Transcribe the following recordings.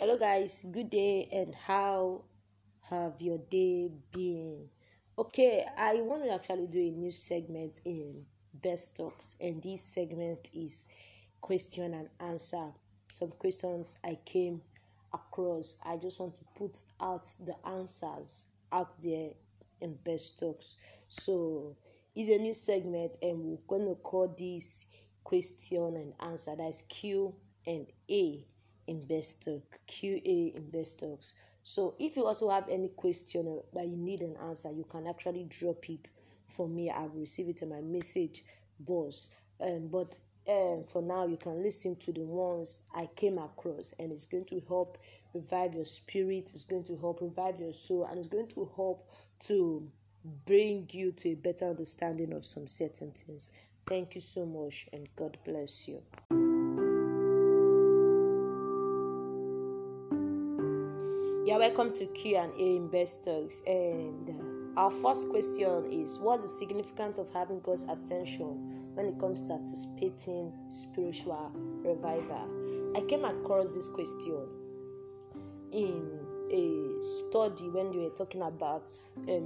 Hello guys, good day, and how have your day been? Okay, I want to actually do a new segment in Best Talks, and this segment is question and answer. Some questions I came across, I just want to put out the answers out there in Best Talks. So it's a new segment, and we're going to call this question and answer. That's Q&A. Investor QA Investors. So if you also have any question that you need an answer, you can actually drop it for me. I've received it in my message box. But for now, you can listen to the ones I came across, and it's going to help revive your spirit. It's going to help revive your soul, and it's going to help to bring you to a better understanding of some certain things. Thank you so much, and God bless you. Yeah, welcome to Q&A Investors, and our first question is, what's the significance of having God's attention when it comes to anticipating spiritual revival? I came across this question in a study when they were talking about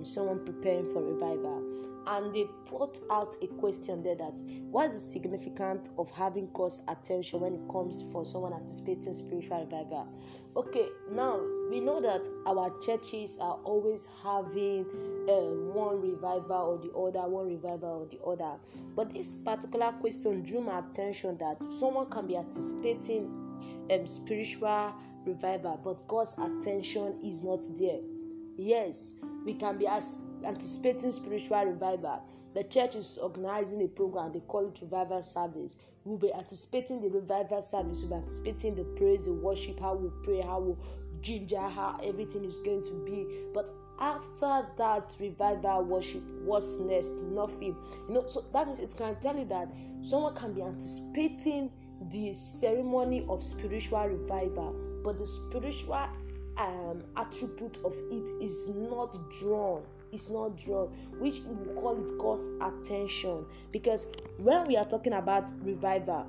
someone preparing for revival, and they put out a question there that, what's the significance of having God's attention when it comes for someone anticipating spiritual revival? Okay, now we know that our churches are always having one revival or the other, one revival or the other. But this particular question drew my attention that someone can be anticipating spiritual revival, but God's attention is not there. Yes, we can be anticipating spiritual revival. The church is organizing a program, they call it revival service. We'll be anticipating the revival service, we'll be anticipating the praise, the worship, how we pray, how we ginger, how everything is going to be. But after that revival worship, what's next? Nothing. So that means it can tell you that someone can be anticipating the ceremony of spiritual revival, but the spiritual attribute of it is not drawn. It's not drawn, which we call it God's attention. Because when we are talking about revival,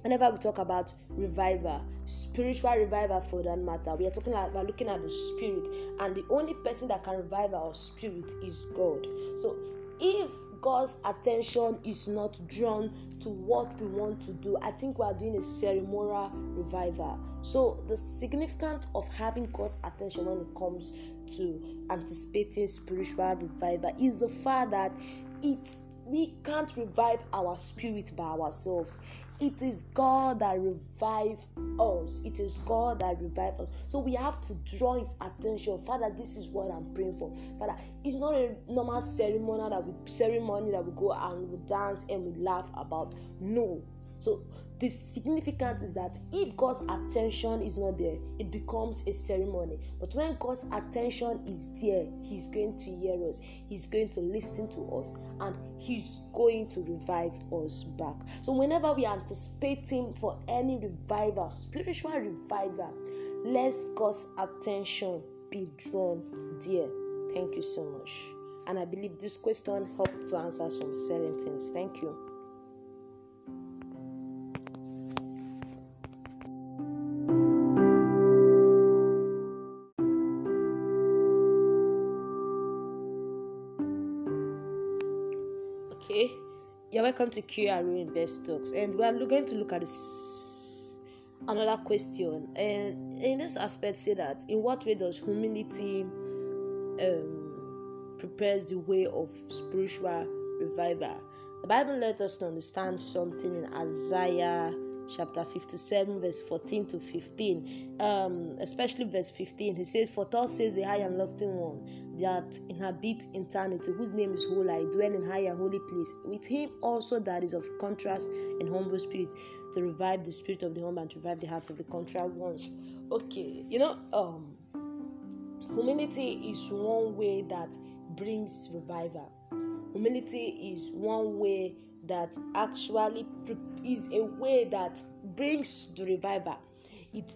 whenever we talk about revival, spiritual revival for that matter, we are talking about looking at the spirit, and the only person that can revive our spirit is God. So if God's attention is not drawn to what we want to do, I think we are doing a ceremonial revival. So the significance of having God's attention when it comes to anticipating spiritual revival is the fact that we can't revive our spirit by ourselves. It is God that revives us. It is God that revives us. So we have to draw his attention. Father, this is what I'm praying for. Father, it's not a normal ceremony that we go and we dance and we laugh about. No. So the significance is that if God's attention is not there, it becomes a ceremony. But when God's attention is there, he's going to hear us, he's going to listen to us, and he's going to revive us back. So whenever we are anticipating for any revival, spiritual revival, let God's attention be drawn there. Thank you so much. And I believe this question helped to answer some certain things. Thank you. Okay, you're welcome to QRO Invest Talks, and we are going to look at another question. And in this aspect, say that, in what way does humility prepares the way of spiritual revival? The Bible lets us to understand something in Isaiah chapter 57, verse 14 to 15, especially verse 15. He says, "For thus says the high and lofty one that inhabit eternity, whose name is holy, I dwell in high and holy place. With him also that is of contrast and humble spirit, to revive the spirit of the humble and to revive the heart of the contrite ones." Okay, humility is one way that brings revival. Humility is one way that actually is a way that brings the revival. It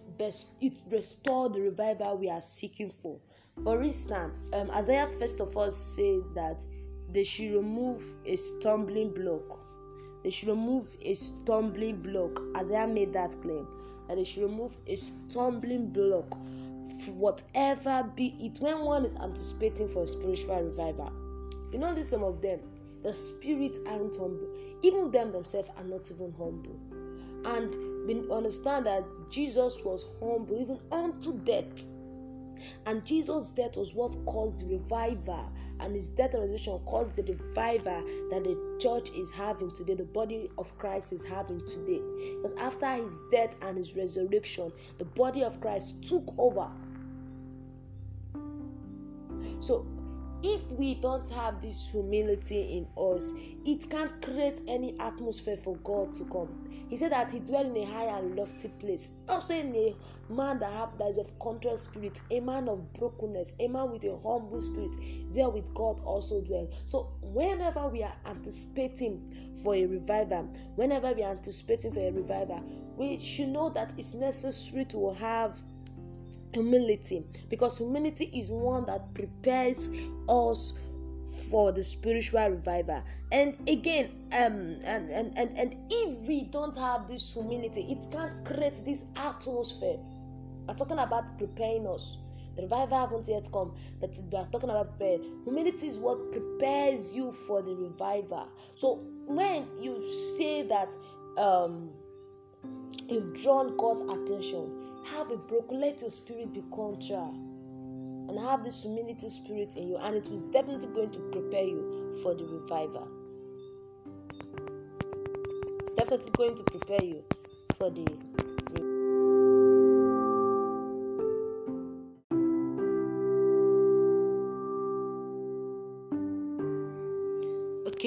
restores the revival we are seeking for. For instance, Isaiah first of all said that they should remove a stumbling block. Isaiah made that claim. that they should remove a stumbling block, whatever be it, when one is anticipating for a spiritual revival. You know, this some of them, the spirit aren't humble. Even them themselves are not even humble. And we understand that Jesus was humble even unto death. And Jesus' death was what caused revival. And his death and resurrection caused the revival that the church is having today, the body of Christ is having today. Because after his death and his resurrection, the body of Christ took over. So, if we don't have this humility in us, it can't create any atmosphere for God to come. He said that he dwelt in a high and lofty place. Also in a man that is of contrite spirit, a man of brokenness, a man with a humble spirit, there with God also dwell. So whenever we are anticipating for a revival, we should know that it's necessary to have humility, because humility is one that prepares us for the spiritual revival. And again, and if we don't have this humility, it can't create this atmosphere. I'm talking about preparing us. The revival haven't yet come, but we are talking about prayer. Humility is what prepares you for the revival. So when you say that you've drawn God's attention, have a broken, let your spirit be contrite, and have this humility spirit in you, and it was definitely going to prepare you for the revival. It's definitely going to prepare you for the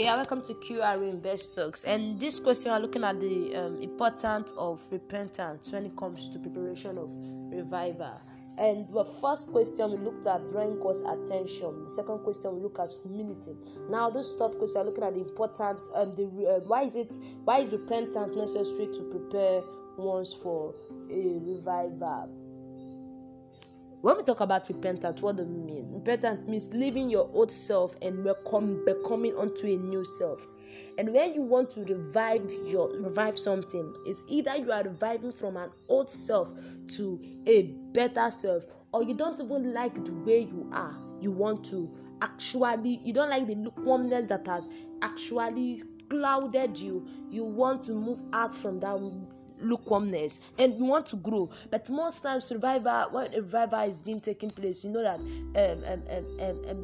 Welcome to QRA Invest Talks, and this question are looking at the importance of repentance when it comes to preparation of revival. And the first question we looked at drawing God's attention. The second question we look at humility. Now this third question are looking at the importance why is repentance necessary to prepare ones for a revival. When we talk about repentance, what do we mean? Repentance means leaving your old self and becoming unto a new self. And when you want to revive something, it's either you are reviving from an old self to a better self, or you don't even like the way you are. You don't like the lukewarmness that has actually clouded you. You want to move out from that lukewarmness, and you want to grow. But most times when revival is being taking place, you know that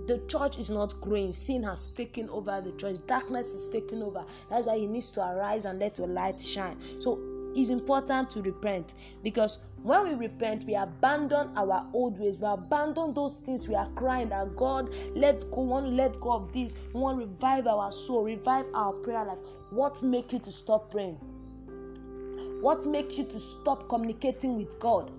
the church is not growing. Sin has taken over the church. Darkness is taking over. That's why it needs to arise and let your light shine. So it's important to repent, because when we repent, we abandon our old ways. We abandon those things we are crying that God, let go of this. We want to revive our soul, revive our prayer life. What make you to stop praying? What makes you to stop communicating with God?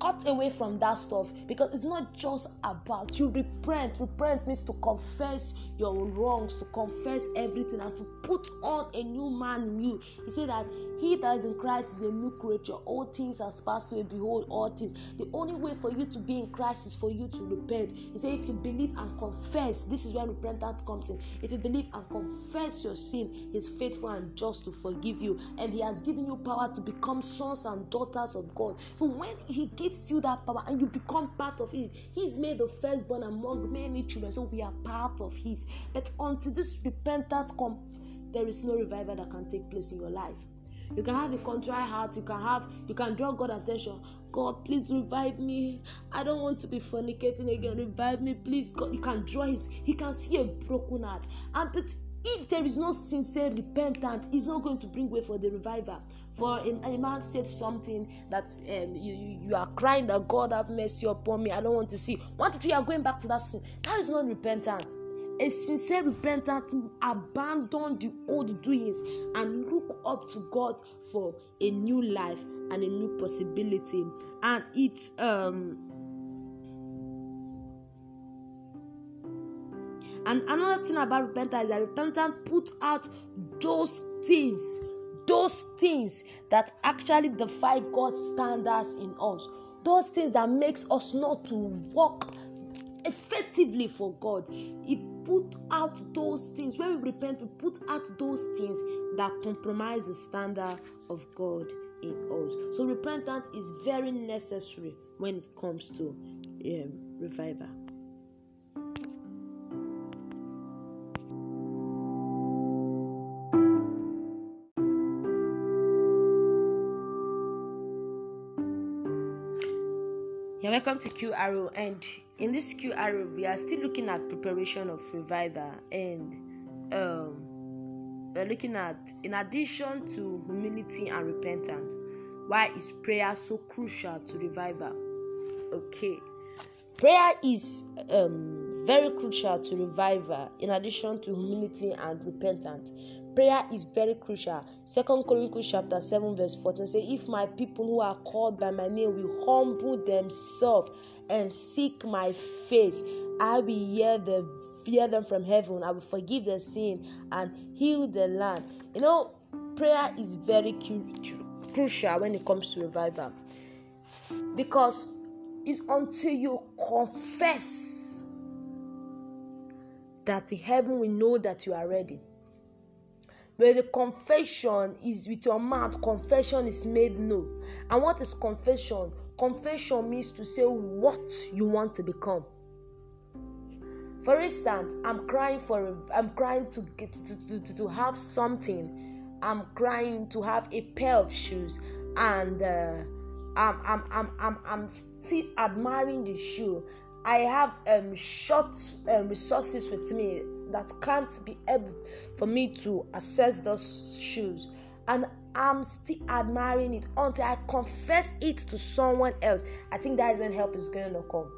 Cut away from that stuff, because it's not just about you. Repent. Repent means to confess your wrongs, to confess everything, and to put on a new man in you. He said that he that is in Christ is a new creature. All things are passed away. Behold, all things. The only way for you to be in Christ is for you to repent. He said, if you believe and confess, this is when repentance comes in. If you believe and confess your sin, he is faithful and just to forgive you. And he has given you power to become sons and daughters of God. So when he gives you that power and you become part of it, he's made the firstborn among many children. So we are part of his. But until this repentance comes, there is no revival that can take place in your life. You can have a contrite heart. You can draw God's attention. God, please revive me. I don't want to be fornicating again. Revive me, please. God, you can draw his. He can see a broken heart. But if there is no sincere repentance, it's not going to bring way for the revival. For a man said something that you are crying that God have mercy upon me. I don't want to see. 1, 2, 3, you are going back to that sin. That is not repentance. A sincere repentant abandon the old doings and look up to God for a new life and a new possibility. And another thing about repentance is that repentant put out those things that actually defy God's standards in us, those things that makes us not to walk effectively for God. It put out those things. When we repent, we put out those things that compromise the standard of God in us. So repentance is very necessary when it comes to revival. Welcome to QRO, and in this QRO we are still looking at preparation of revival, and we're looking at, in addition to humility and repentance, why is prayer so crucial to revival? Okay, prayer is very crucial to revival. In addition to humility and repentance, prayer is very crucial. 2 Corinthians chapter 7 verse 14 says, if my people who are called by my name will humble themselves and seek my face, I will hear them from heaven. I will forgive their sin and heal the land. You know, prayer is very crucial when it comes to revival, because it's until you confess that the heaven will know that you are ready. Where the confession is with your mouth, confession is made known. And what is confession? Confession means to say what you want to become. For instance, I'm crying to have something. I'm crying to have a pair of shoes, and I'm still admiring the shoe. I have short resources with me that can't be able for me to access those shoes, and I'm still admiring it until I confess it to someone else. I think that is when help is going to come.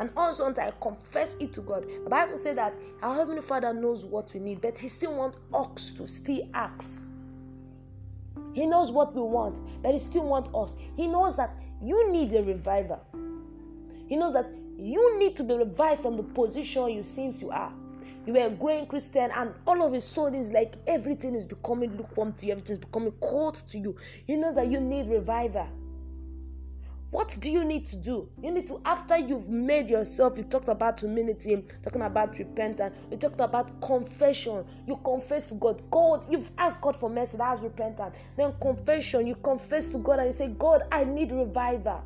And also until I confess it to God. The Bible says that our Heavenly Father knows what we need, but He still wants us to still ask. He knows what we want, but He still wants us. He knows that you need a reviver. He knows that you need to be revived from the position you seems you are. You were a growing Christian, and all of a sudden it's like everything is becoming lukewarm to you, everything is becoming cold to you. He knows that you need revival. What do you need to do? You need to, after you've made yourself, we talked about humility, talking about repentance, we talked about confession. You confess to God. God, you've asked God for mercy, that's repentance. Then confession, you confess to God and you say, God, I need revival.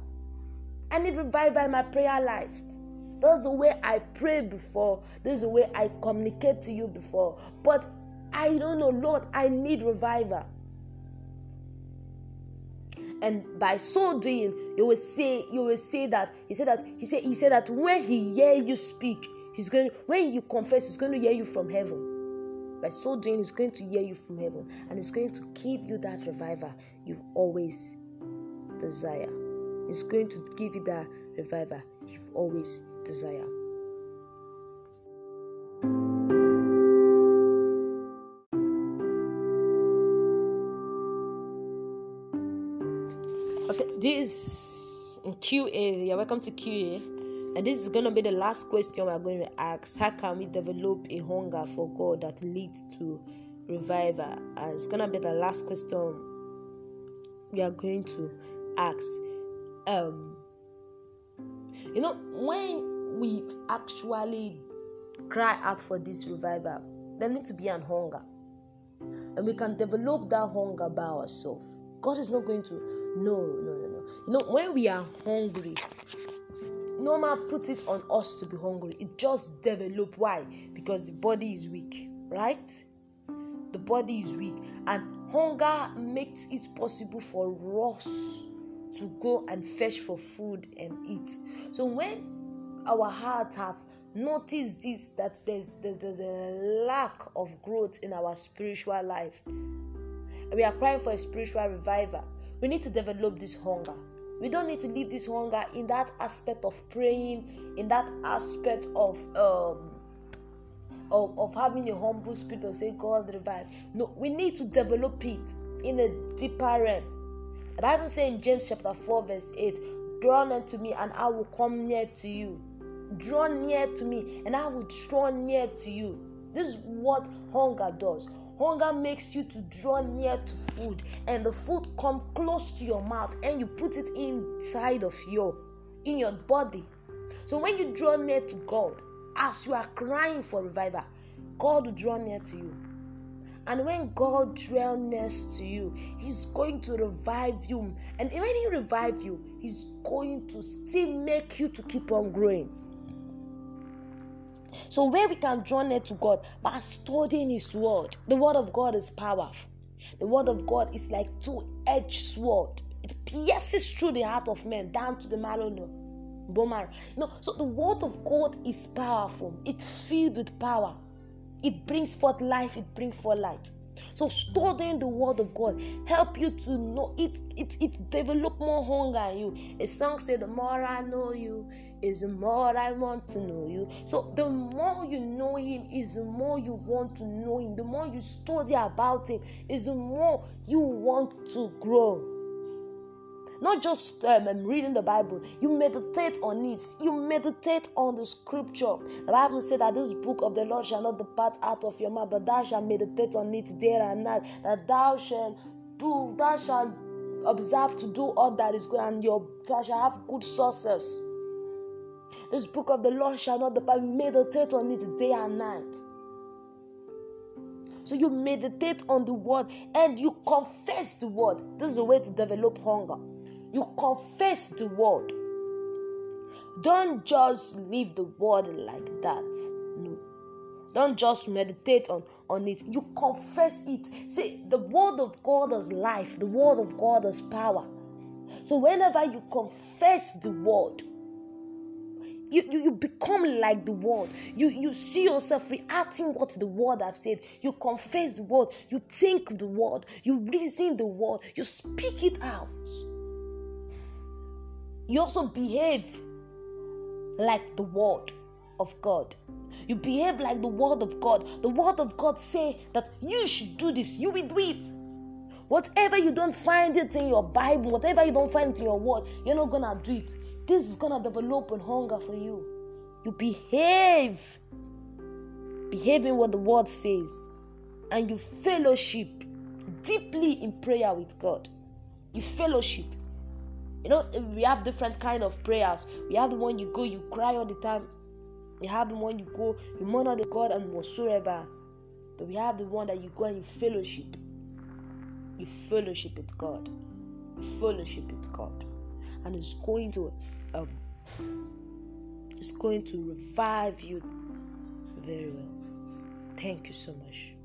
I need revival in my prayer life. That's the way I prayed before. That's the way I communicate to you before. But I don't know, Lord, I need revival. And by so doing, he said that when He hears you speak, when you confess, He's going to hear you from heaven. By so doing, He's going to hear you from heaven, and He's going to give you that revival you've always desired. It's going to give you that revival you've always desired. Okay, this in QA, you're welcome to QA. And this is going to be the last question we're going to ask. How can we develop a hunger for God that leads to revival? And it's going to be the last question we are going to ask. You know, when we actually cry out for this revival, there needs to be an hunger, and we can develop that hunger by ourselves. God is not going to, no. You know, when we are hungry, no man put it on us to be hungry. It just develop. Why? Because the body is weak, right? The body is weak, and hunger makes it possible for us to go and fetch for food and eat. So when our heart have noticed this, that there's a lack of growth in our spiritual life, and we are crying for a spiritual revival, we need to develop this hunger. We don't need to leave this hunger in that aspect of praying, in that aspect of having a humble spirit to say, God, revive. No, we need to develop it in a deeper realm. The Bible says in James chapter 4 verse 8, draw near to me and I will come near to you. Draw near to me and I will draw near to you. This is what hunger does. Hunger makes you to draw near to food, and the food comes close to your mouth and you put it inside of in your body. So when you draw near to God, as you are crying for revival, God will draw near to you. And when God dwells next to you, He's going to revive you. And when He revives you, He's going to still make you to keep on growing. So where we can draw near to God by studying His word. The word of God is powerful. The word of God is like two-edged sword. It pierces through the heart of man down to the marrow. So the word of God is powerful. It's filled with power. It brings forth life. It brings forth light. So studying the word of God help you to know it. It develop more hunger in you. A song says, "The more I know you, is the more I want to know you." So the more you know Him, is the more you want to know Him. The more you study about Him, is the more you want to grow. Not just reading the Bible. You meditate on it. You meditate on the scripture. The Bible said that this book of the Lord shall not depart out of your mouth, but thou shalt meditate on it day and night, that thou shalt observe to do all that is good, and thou shalt have good success. This book of the Lord shall not depart. Meditate on it day and night. So you meditate on the word and you confess the word. This is the way to develop hunger. You confess the word. Don't just leave the word like that. No. Don't just meditate on it. You confess it. See, the word of God is life. The word of God is power. So whenever you confess the word, you become like the word. You see yourself reacting what the word have said. You confess the word. You think the word. You reason the word. You speak it out. You also behave like the word of God. You behave like the word of God. The word of God says that you should do this. You will do it. Whatever you don't find it in your Bible, whatever you don't find it in your word, you're not going to do it. This is going to develop a hunger for you. You behave. Behaving what the word says. And you fellowship deeply in prayer with God. You fellowship. You know, we have different kind of prayers. We have the one you go, you cry all the time. You have the one you go, you mourn the God and whatsoever. But we have the one that you go and you fellowship. You fellowship with God. You fellowship with God. And it's going to revive you very well. Thank you so much.